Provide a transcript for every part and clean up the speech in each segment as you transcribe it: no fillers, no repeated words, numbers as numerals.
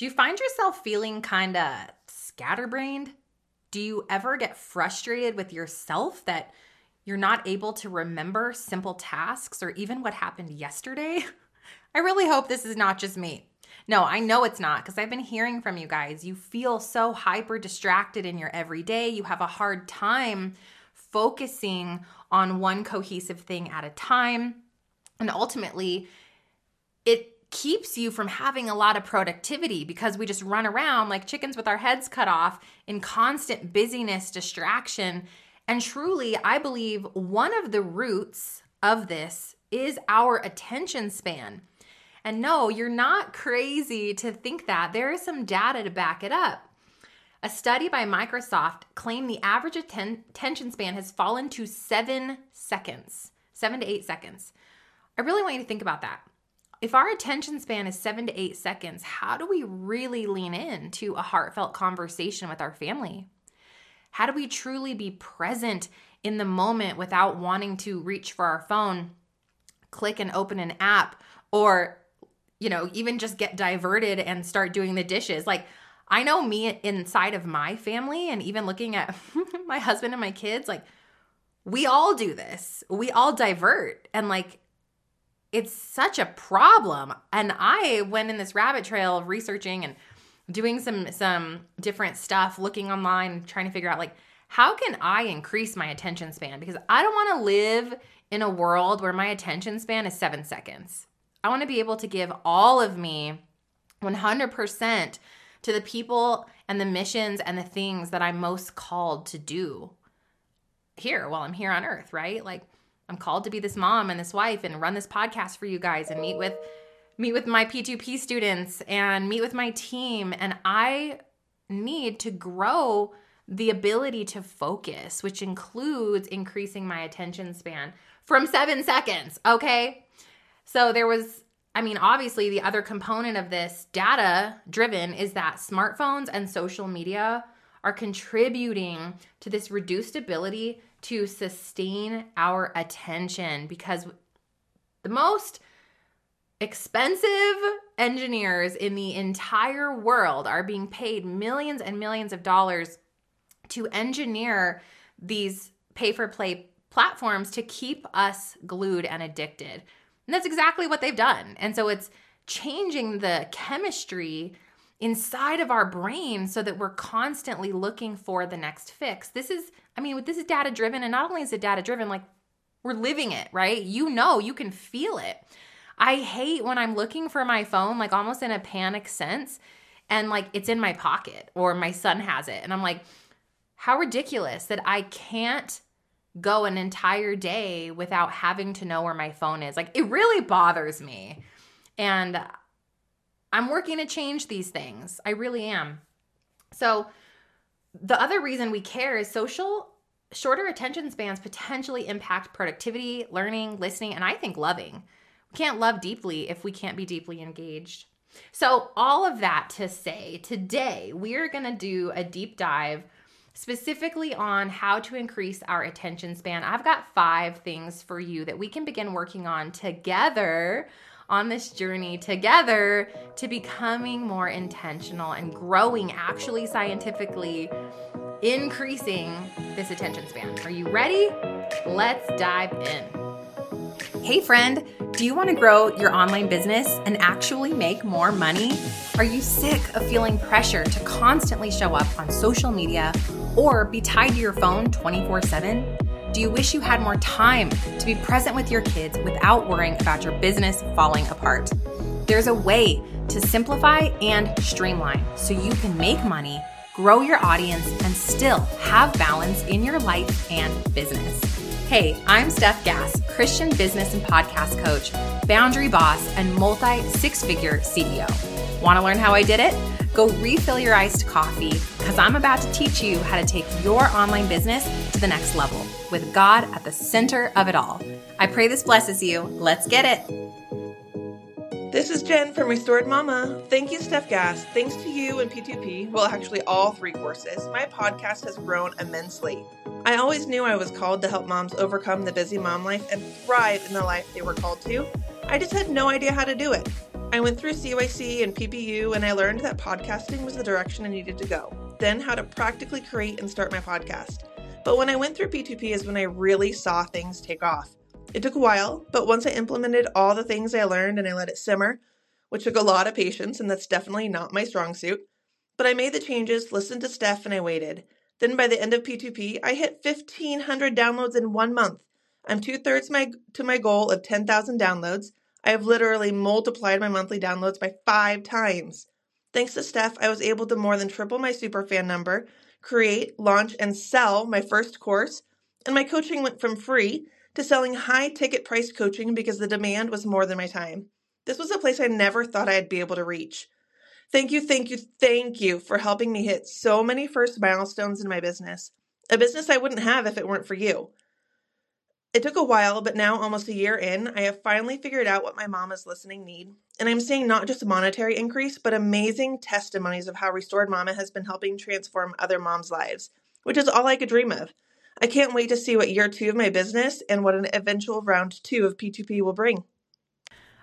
Do you find yourself feeling kind of scatterbrained? Do you ever get frustrated with yourself that you're not able to remember simple tasks or even what happened yesterday? I really hope this is not just me. No, I know it's not, because I've been hearing from you guys. You feel so hyper distracted in your everyday. You have a hard time focusing on one cohesive thing at a time. And ultimately, it keeps you from having a lot of productivity because we just run around like chickens with our heads cut off in constant busyness, distraction. And truly, I believe one of the roots of this is our attention span. And no, you're not crazy to think that. There is some data to back it up. A study by Microsoft claimed the average attention span has fallen to 7 seconds, 7 to 8 seconds. I really want you to think about that. If our attention span is 7 to 8 seconds, how do we really lean in to a heartfelt conversation with our family? How do we truly be present in the moment without wanting to reach for our phone, click and open an app, or even just get diverted and start doing the dishes? Like, I know me inside of my family, and even looking at my husband and my kids, like, we all do this. We all divert. And like, it's such a problem. And I went in this rabbit trail of researching and doing some different stuff, looking online, trying to figure out like, how can I increase my attention span? Because I don't want to live in a world where my attention span is 7 seconds. I want to be able to give all of me 100% to the people and the missions and the things that I'm most called to do here while I'm here on earth, right? Like, I'm called to be this mom and this wife and run this podcast for you guys and meet with my P2P students and meet with my team. And I need to grow the ability to focus, which includes increasing my attention span from 7 seconds, okay? So there was, obviously the other component of this data-driven is that smartphones and social media are contributing to this reduced ability to sustain our attention, because the most expensive engineers in the entire world are being paid millions and millions of dollars to engineer these pay-for-play platforms to keep us glued and addicted. And that's exactly what they've done. And so it's changing the chemistry inside of our brain so that we're constantly looking for the next fix. This is data-driven. And not only is it data-driven, like, we're living it, right? You can feel it. I hate when I'm looking for my phone, like almost in a panic sense, and like it's in my pocket or my son has it. And I'm like, how ridiculous that I can't go an entire day without having to know where my phone is. Like, it really bothers me. And I'm working to change these things. I really am. So the other reason we care is shorter attention spans potentially impact productivity, learning, listening, and I think loving. We can't love deeply if we can't be deeply engaged. So all of that to say, today we're going to do a deep dive specifically on how to increase our attention span. I've got 5 things for you that we can begin working on together on this journey together to becoming more intentional and growing, actually scientifically increasing this attention span. Are you ready? Let's dive in. Hey friend, do you want to grow your online business and actually make more money? Are you sick of feeling pressure to constantly show up on social media or be tied to your phone 24/7? Do you wish you had more time to be present with your kids without worrying about your business falling apart? There's a way to simplify and streamline so you can make money, grow your audience, and still have balance in your life and business. Hey, I'm Steph Gass, Christian business and podcast coach, boundary boss, and multi-six-figure CEO. Want to learn how I did it? Go refill your iced coffee, because I'm about to teach you how to take your online business to the next level with God at the center of it all. I pray this blesses you. Let's get it. This is Jen from Restored Mama. Thank you, Steph Gass. Thanks to you and P2P, well, actually all 3 courses, my podcast has grown immensely. I always knew I was called to help moms overcome the busy mom life and thrive in the life they were called to. I just had no idea how to do it. I went through CYC and PPU and I learned that podcasting was the direction I needed to go, then how to practically create and start my podcast. But when I went through P2P is when I really saw things take off. It took a while, but once I implemented all the things I learned and I let it simmer, which took a lot of patience, and that's definitely not my strong suit, but I made the changes, listened to Steph, and I waited. Then by the end of P2P, I hit 1,500 downloads in 1 month. I'm two-thirds to my goal of 10,000 downloads. I have literally multiplied my monthly downloads by 5 times. Thanks to Steph, I was able to more than triple my superfan number, create, launch, and sell my first course, and my coaching went from free to selling high-ticket price coaching because the demand was more than my time. This was a place I never thought I'd be able to reach. Thank you, thank you, thank you for helping me hit so many first milestones in my business, a business I wouldn't have if it weren't for you. It took a while, but now almost a year in, I have finally figured out what my mama's listening need, and I'm seeing not just a monetary increase, but amazing testimonies of how Restored Mama has been helping transform other moms' lives, which is all I could dream of. I can't wait to see what year 2 of my business and what an eventual round 2 of P2P will bring.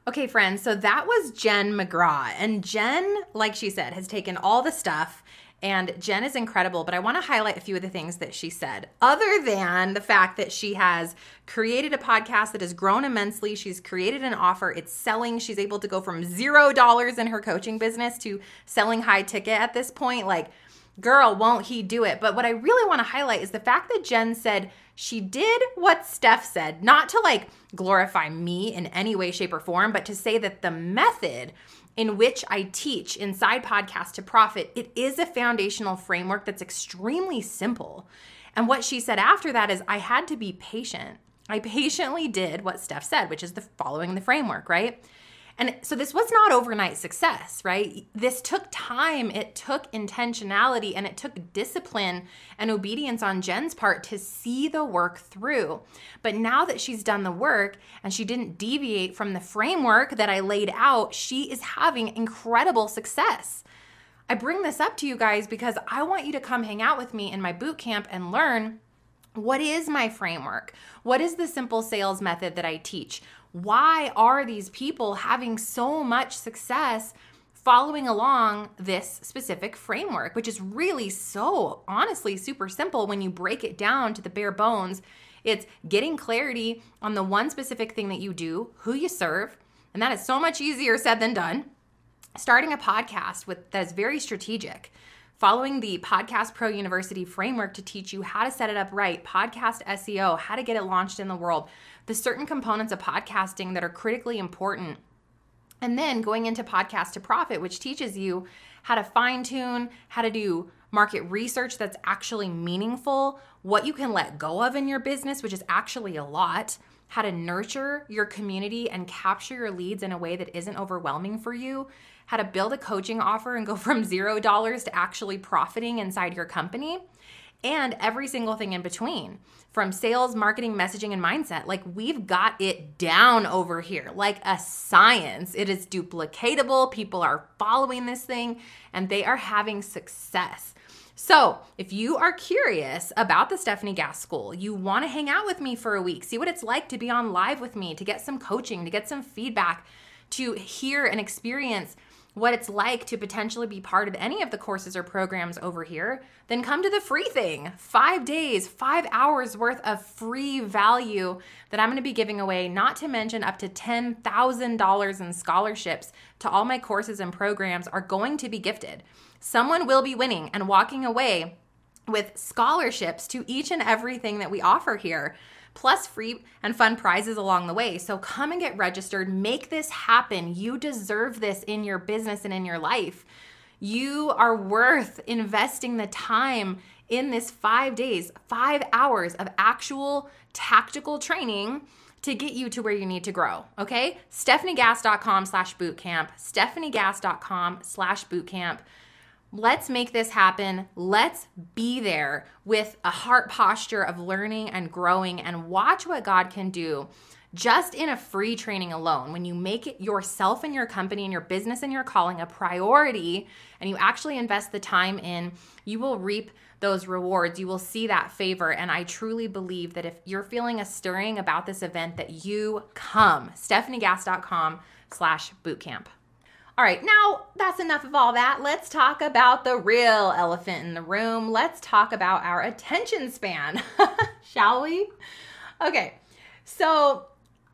Okay, friends, so that was Jen McGraw, and Jen, like she said, has taken all the stuff. And Jen is incredible, but I want to highlight a few of the things that she said. Other than the fact that she has created a podcast that has grown immensely, she's created an offer, it's selling, she's able to go from $0 in her coaching business to selling high ticket at this point. Like, girl, won't he do it? But what I really want to highlight is the fact that Jen said she did what Steph said, not to like glorify me in any way, shape, or form, but to say that the method in which I teach inside Podcast to Profit, it is a foundational framework that's extremely simple. And what she said after that is, I had to be patient. I patiently did what Steph said, which is the following the framework, right? And so this was not overnight success, right? This took time, it took intentionality, and it took discipline and obedience on Jen's part to see the work through. But now that she's done the work and she didn't deviate from the framework that I laid out, she is having incredible success. I bring this up to you guys because I want you to come hang out with me in my boot camp and learn, what is my framework? What is the simple sales method that I teach? Why are these people having so much success following along this specific framework, which is really so honestly super simple when you break it down to the bare bones? It's getting clarity on the one specific thing that you do, who you serve, and that is so much easier said than done. Starting a podcast that is very strategic. Following the Podcast Pro University framework to teach you how to set it up right, podcast SEO, how to get it launched in the world, the certain components of podcasting that are critically important. And then going into Podcast to Profit, which teaches you how to fine-tune, how to do market research that's actually meaningful, what you can let go of in your business, which is actually a lot, how to nurture your community and capture your leads in a way that isn't overwhelming for you, how to build a coaching offer and go from $0 to actually profiting inside your company, and every single thing in between, from sales, marketing, messaging, and mindset. Like, we've got it down over here, like a science. It is duplicatable. People are following this thing, and they are having success. So if you are curious about the Stephanie Gass School, you want to hang out with me for a week, see what it's like to be on live with me, to get some coaching, to get some feedback, to hear and experience what it's like to potentially be part of any of the courses or programs over here, then come to the free thing. 5 days, 5 hours worth of free value that I'm going to be giving away, not to mention up to $10,000 in scholarships to all my courses and programs are going to be gifted. Someone will be winning and walking away with scholarships to each and everything that we offer here, plus free and fun prizes along the way. So come and get registered. Make this happen. You deserve this in your business and in your life. You are worth investing the time in this 5 days, 5 hours of actual tactical training to get you to where you need to grow, okay? StephanieGass.com/bootcamp, StephanieGass.com/bootcamp. Let's make this happen. Let's be there with a heart posture of learning and growing, and watch what God can do just in a free training alone. When you make it yourself and your company and your business and your calling a priority, and you actually invest the time in, you will reap those rewards. You will see that favor. And I truly believe that if you're feeling a stirring about this event, that you come. StephanieGass.com/bootcamp. All right, now that's enough of all that. Let's talk about the real elephant in the room. Let's talk about our attention span, shall we? Okay, so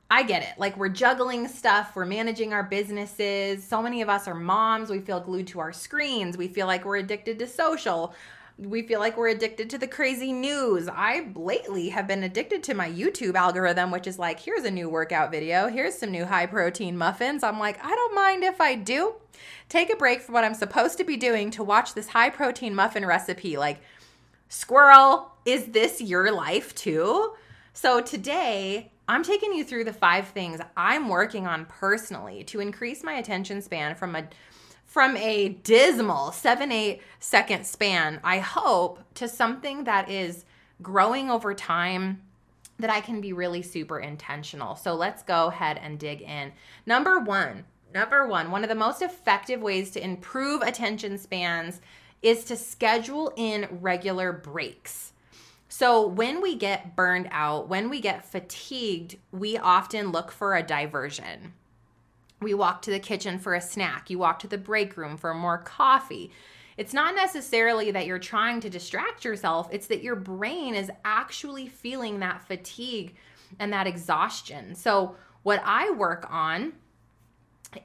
I get it. Like, we're juggling stuff. We're managing our businesses. So many of us are moms. We feel glued to our screens. We feel like we're addicted to social. We feel like we're addicted to the crazy news. I lately have been addicted to my YouTube algorithm, which is like, here's a new workout video. Here's some new high protein muffins. I'm like, I don't mind if I do. Take a break from what I'm supposed to be doing to watch this high protein muffin recipe. Like, squirrel, is this your life too? So today, I'm taking you through the 5 things I'm working on personally to increase my attention span from a dismal 7-8 second span, I hope, to something that is growing over time that I can be really super intentional. So let's go ahead and dig in. Number one, one of the most effective ways to improve attention spans is to schedule in regular breaks. So when we get burned out, when we get fatigued, we often look for a diversion. We walk to the kitchen for a snack. You walk to the break room for more coffee. It's not necessarily that you're trying to distract yourself. It's that your brain is actually feeling that fatigue and that exhaustion. So what I work on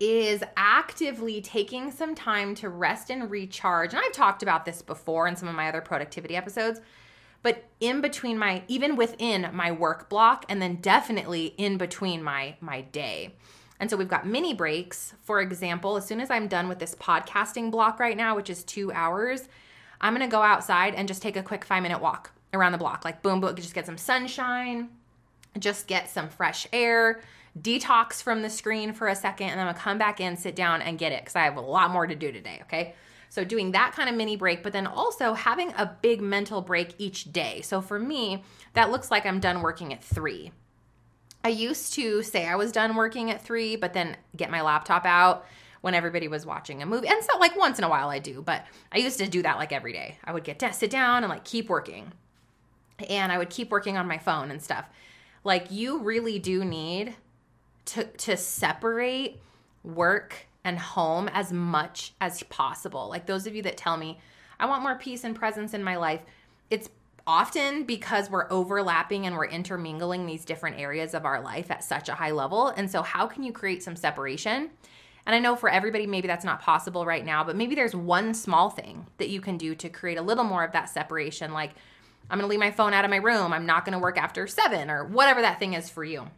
is actively taking some time to rest and recharge. And I've talked about this before in some of my other productivity episodes, but even within my work block, and then definitely in between my day. And so we've got mini breaks. For example, as soon as I'm done with this podcasting block right now, which is 2 hours, I'm going to go outside and just take a quick 5-minute walk around the block. Like, boom, boom, just get some sunshine, just get some fresh air, detox from the screen for a second, and then I'm going to come back in, sit down, and get it, because I have a lot more to do today, okay? So doing that kind of mini break, but then also having a big mental break each day. So for me, that looks like I'm done working at 3. I used to say I was done working at 3, but then get my laptop out when everybody was watching a movie. And so, like, once in a while I do, but I used to do that like every day. I would sit down and like keep working. And I would keep working on my phone and stuff. Like, you really do need to separate work and home as much as possible. Like, those of you that tell me, I want more peace and presence in my life, it's often because we're overlapping and we're intermingling these different areas of our life at such a high level. And so how can you create some separation? And I know for everybody, maybe that's not possible right now, but maybe there's one small thing that you can do to create a little more of that separation. Like, I'm going to leave my phone out of my room. I'm not going to work after 7, or whatever that thing is for you.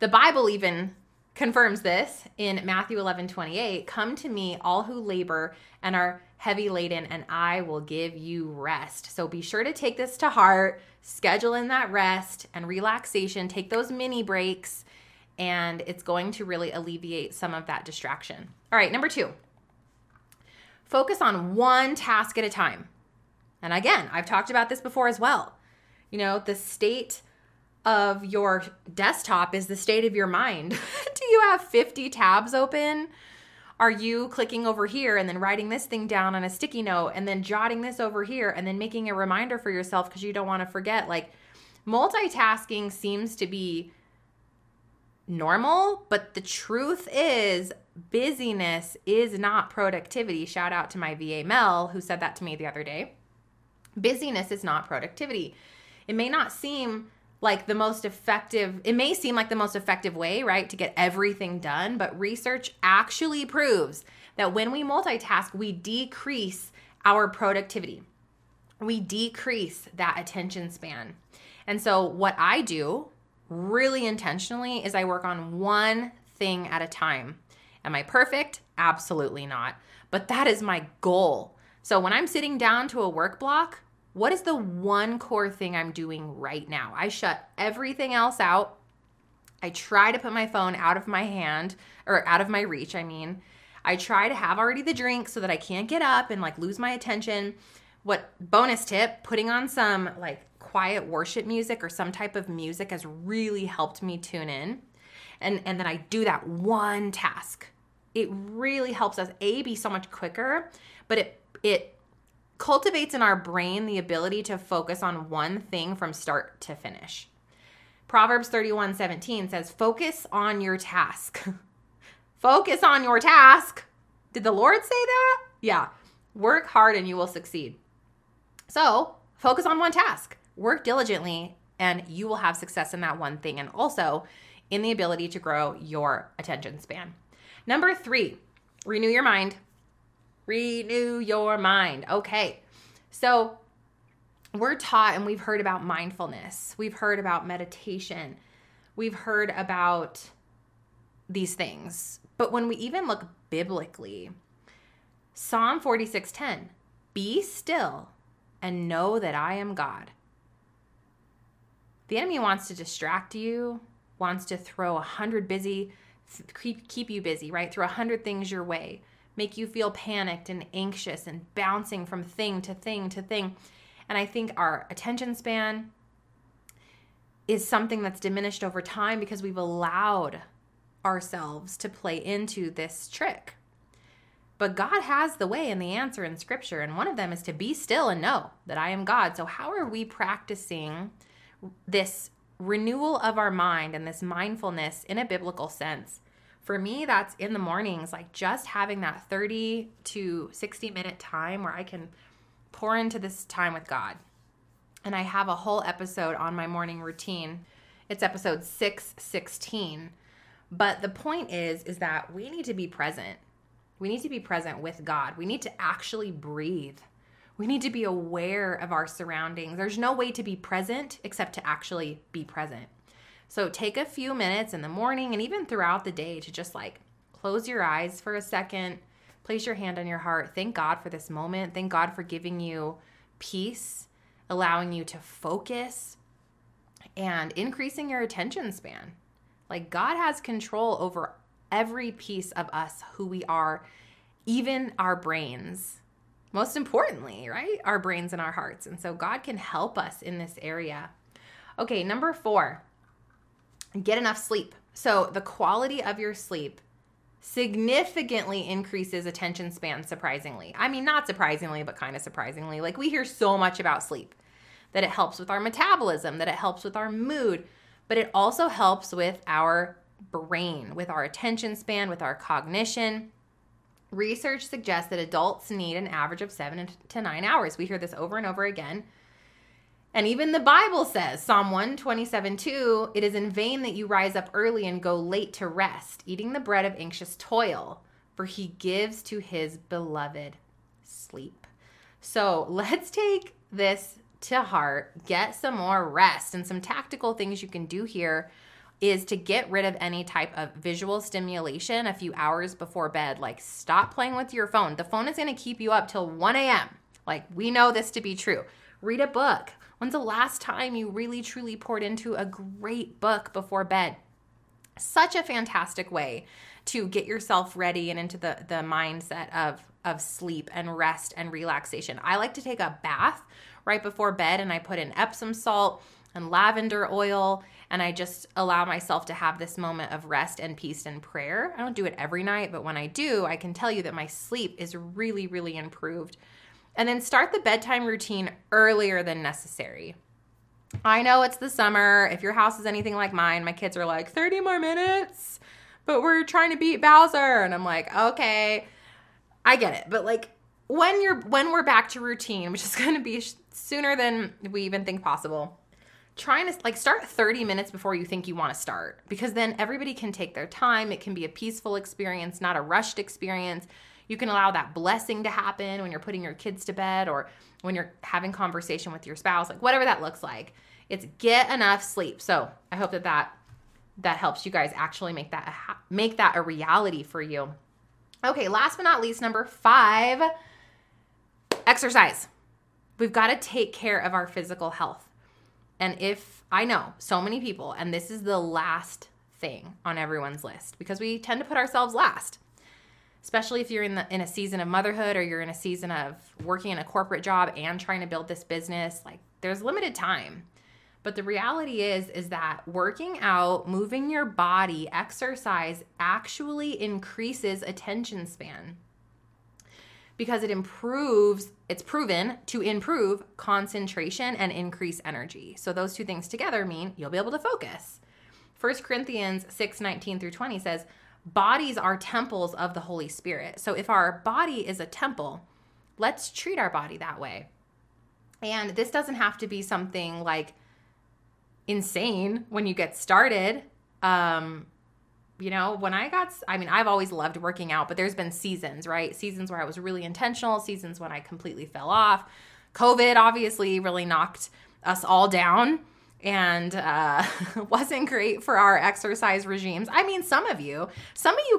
The Bible even confirms this in Matthew 11:28. Come to me, all who labor and are heavy laden, and I will give you rest. So be sure to take this to heart, schedule in that rest and relaxation, take those mini breaks, and it's going to really alleviate some of that distraction. All right, number 2, focus on one task at a time. And again, I've talked about this before as well. You know, the state of your desktop is the state of your mind. Do you have 50 tabs open? Are you clicking over here and then writing this thing down on a sticky note and then jotting this over here and then making a reminder for yourself because you don't want to forget? Like, multitasking seems to be normal, but the truth is busyness is not productivity. Shout out to my VA Mel, who said that to me the other day. Busyness is not productivity. It may not seem like the most effective, it may seem like the most effective way, right, to get everything done, but research actually proves that when we multitask, we decrease our productivity. We decrease that attention span. And so what I do really intentionally is I work on one thing at a time. Am I perfect? Absolutely not. But that is my goal. So when I'm sitting down to a work block, what is the one core thing I'm doing right now? I shut everything else out. I try to put my phone out of my hand, or out of my reach, I mean. I try to have already the drink so that I can't get up and like lose my attention. What bonus tip, putting on some like quiet worship music or some type of music has really helped me tune in. And then I do that one task. It really helps us, A, be so much quicker, but it cultivates in our brain the ability to focus on one thing from start to finish. Proverbs 31:17 says, focus on your task. Focus on your task. Did the Lord say that? Yeah. Work hard and you will succeed. So focus on one task. Work diligently and you will have success in that one thing, and also in the ability to grow your attention span. Number 3, renew your mind. Renew your mind. Okay. So we're taught and we've heard about mindfulness. We've heard about meditation. We've heard about these things. But when we even look biblically, Psalm 46:10, be still and know that I am God. The enemy wants to distract you, wants to throw 100 busy, keep you busy, right? Throw 100 things your way, make you feel panicked and anxious and bouncing from thing to thing to thing. And I think our attention span is something that's diminished over time because we've allowed ourselves to play into this trick. But God has the way and the answer in Scripture, and one of them is to be still and know that I am God. So how are we practicing this renewal of our mind and this mindfulness in a biblical sense? For me, that's in the mornings, like just having that 30 to 60 minute time where I can pour into this time with God. And I have a whole episode on my morning routine. It's episode 616. But the point is that we need to be present. We need to be present with God. We need to actually breathe. We need to be aware of our surroundings. There's no way to be present except to actually be present. So take a few minutes in the morning and even throughout the day to just like close your eyes for a second, place your hand on your heart. Thank God for this moment. Thank God for giving you peace, allowing you to focus, and increasing your attention span. Like God has control over every piece of us, who we are, even our brains. Most importantly, right? Our brains and our hearts. And so God can help us in this area. Okay, number 4, get enough sleep. So the quality of your sleep significantly increases attention span, surprisingly. I mean, not surprisingly, but kind of surprisingly. Like we hear so much about sleep, that it helps with our metabolism, that it helps with our mood, but it also helps with our brain, with our attention span, with our cognition. Research suggests that adults need an average of 7 to 9 hours. We hear this over and over again. And even the Bible says, Psalm 127:2, it is in vain that you rise up early and go late to rest, eating the bread of anxious toil, for he gives to his beloved sleep. So let's take this to heart, get some more rest. And some tactical things you can do here is to get rid of any type of visual stimulation a few hours before bed. Like stop playing with your phone. The phone is going to keep you up till 1 a.m. Like we know this to be true. Read a book. When's the last time you really truly poured into a great book before bed? Such a fantastic way to get yourself ready and into the mindset of sleep and rest and relaxation. I like to take a bath right before bed, and I put in Epsom salt and lavender oil, and I just allow myself to have this moment of rest and peace and prayer. I don't do it every night, but when I do, I can tell you that my sleep is really, really improved. And then start the bedtime routine earlier than necessary. I know it's the summer. If your house is anything like mine, my kids are like, 30 more minutes, but we're trying to beat Bowser. And I'm like, okay, I get it. But like when we're back to routine, which is going to be sooner than we even think possible, trying to like start 30 minutes before you think you want to start, because then everybody can take their time. It can be a peaceful experience, not a rushed experience. You can allow that blessing to happen when you're putting your kids to bed or when you're having conversation with your spouse, like whatever that looks like. It's get enough sleep. So I hope that helps you guys actually make that a reality for you. Okay, last but not least, number 5, exercise. We've got to take care of our physical health. And if I know so many people, and this is the last thing on everyone's list, because we tend to put ourselves last, especially if you're in a season of motherhood or you're in a season of working in a corporate job and trying to build this business, like there's limited time. But the reality is that working out, moving your body, exercise actually increases attention span, because it improves, it's proven to improve concentration and increase energy. So those two things together mean you'll be able to focus. 1 Corinthians 6:19 through 20 says, bodies are temples of the Holy Spirit. So if our body is a temple, let's treat our body that way. And this doesn't have to be something like insane when you get started. You know, when I got, I mean, I've always loved working out, but there's been seasons, right? Seasons where I was really intentional, seasons when I completely fell off. COVID obviously really knocked us all down and wasn't great for our exercise regimes. I mean, some of you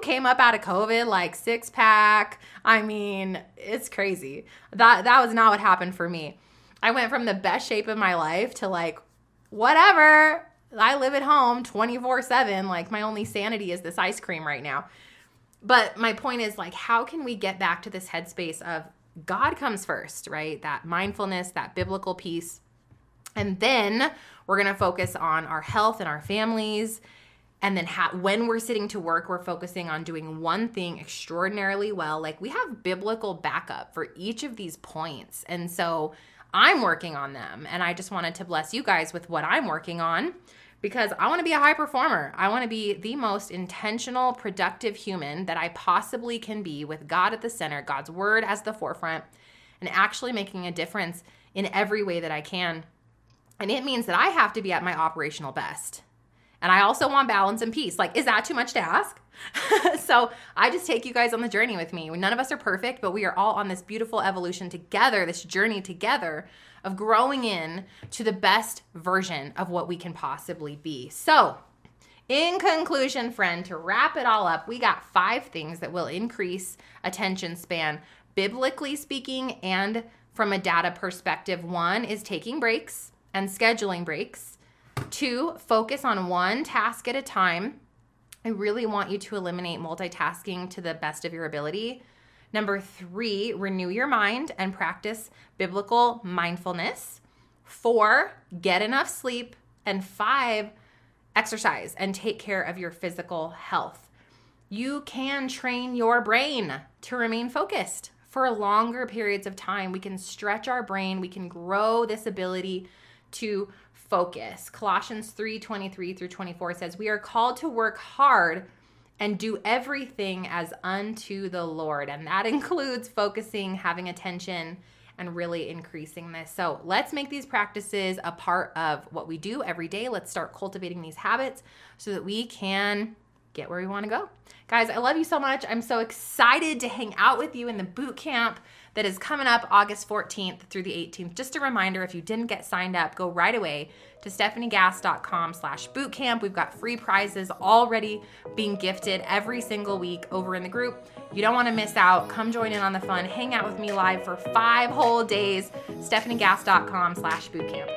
came up out of COVID like six pack. I mean, it's crazy. That was not what happened for me. I went from the best shape of my life to like, whatever, I live at home 24/7. Like my only sanity is this ice cream right now. But my point is like, how can we get back to this headspace of God comes first, right? That mindfulness, that biblical piece. And then we're going to focus on our health and our families. And then when we're sitting to work, we're focusing on doing one thing extraordinarily well. Like we have biblical backup for each of these points. And so I'm working on them. And I just wanted to bless you guys with what I'm working on because I want to be a high performer. I want to be the most intentional, productive human that I possibly can be with God at the center, God's word as the forefront, and actually making a difference in every way that I can. And it means that I have to be at my operational best. And I also want balance and peace. Like, is that too much to ask? So I just take you guys on the journey with me. None of us are perfect, but we are all on this beautiful evolution together, this journey together of growing in to the best version of what we can possibly be. So in conclusion, friend, to wrap it all up, we got 5 things that will increase attention span, biblically speaking and from a data perspective. 1 is taking breaks and scheduling breaks. 2, focus on one task at a time. I really want you to eliminate multitasking to the best of your ability. 3, renew your mind and practice biblical mindfulness. 4, get enough sleep. And 5, exercise and take care of your physical health. You can train your brain to remain focused for longer periods of time. We can stretch our brain. We can grow this ability to focus. Colossians 3:23 through 24 says, we are called to work hard and do everything as unto the Lord. And that includes focusing, having attention, and really increasing this. So let's make these practices a part of what we do every day. Let's start cultivating these habits so that we can get where we want to go. Guys, I love you so much. I'm so excited to hang out with you in the boot camp that is coming up August 14th through the 18th. Just a reminder, if you didn't get signed up, go right away to stephaniegass.com/bootcamp. We've got free prizes already being gifted every single week over in the group. You don't want to miss out. Come join in on the fun. Hang out with me live for 5 whole days, stephaniegass.com/bootcamp.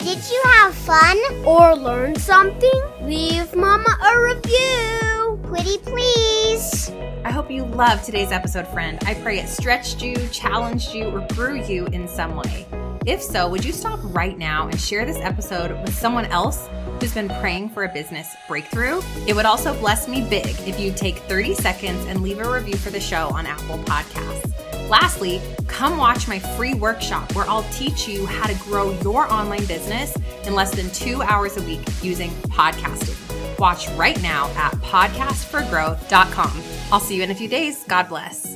Did you have fun or learn something? Leave Mama a review. Pretty please. I hope you loved today's episode, friend. I pray it stretched you, challenged you, or grew you in some way. If so, would you stop right now and share this episode with someone else who's been praying for a business breakthrough? It would also bless me big if you'd take 30 seconds and leave a review for the show on Apple Podcasts. Lastly, come watch my free workshop where I'll teach you how to grow your online business in less than 2 hours a week using podcasting. Watch right now at podcastforgrowth.com. I'll see you in a few days. God bless.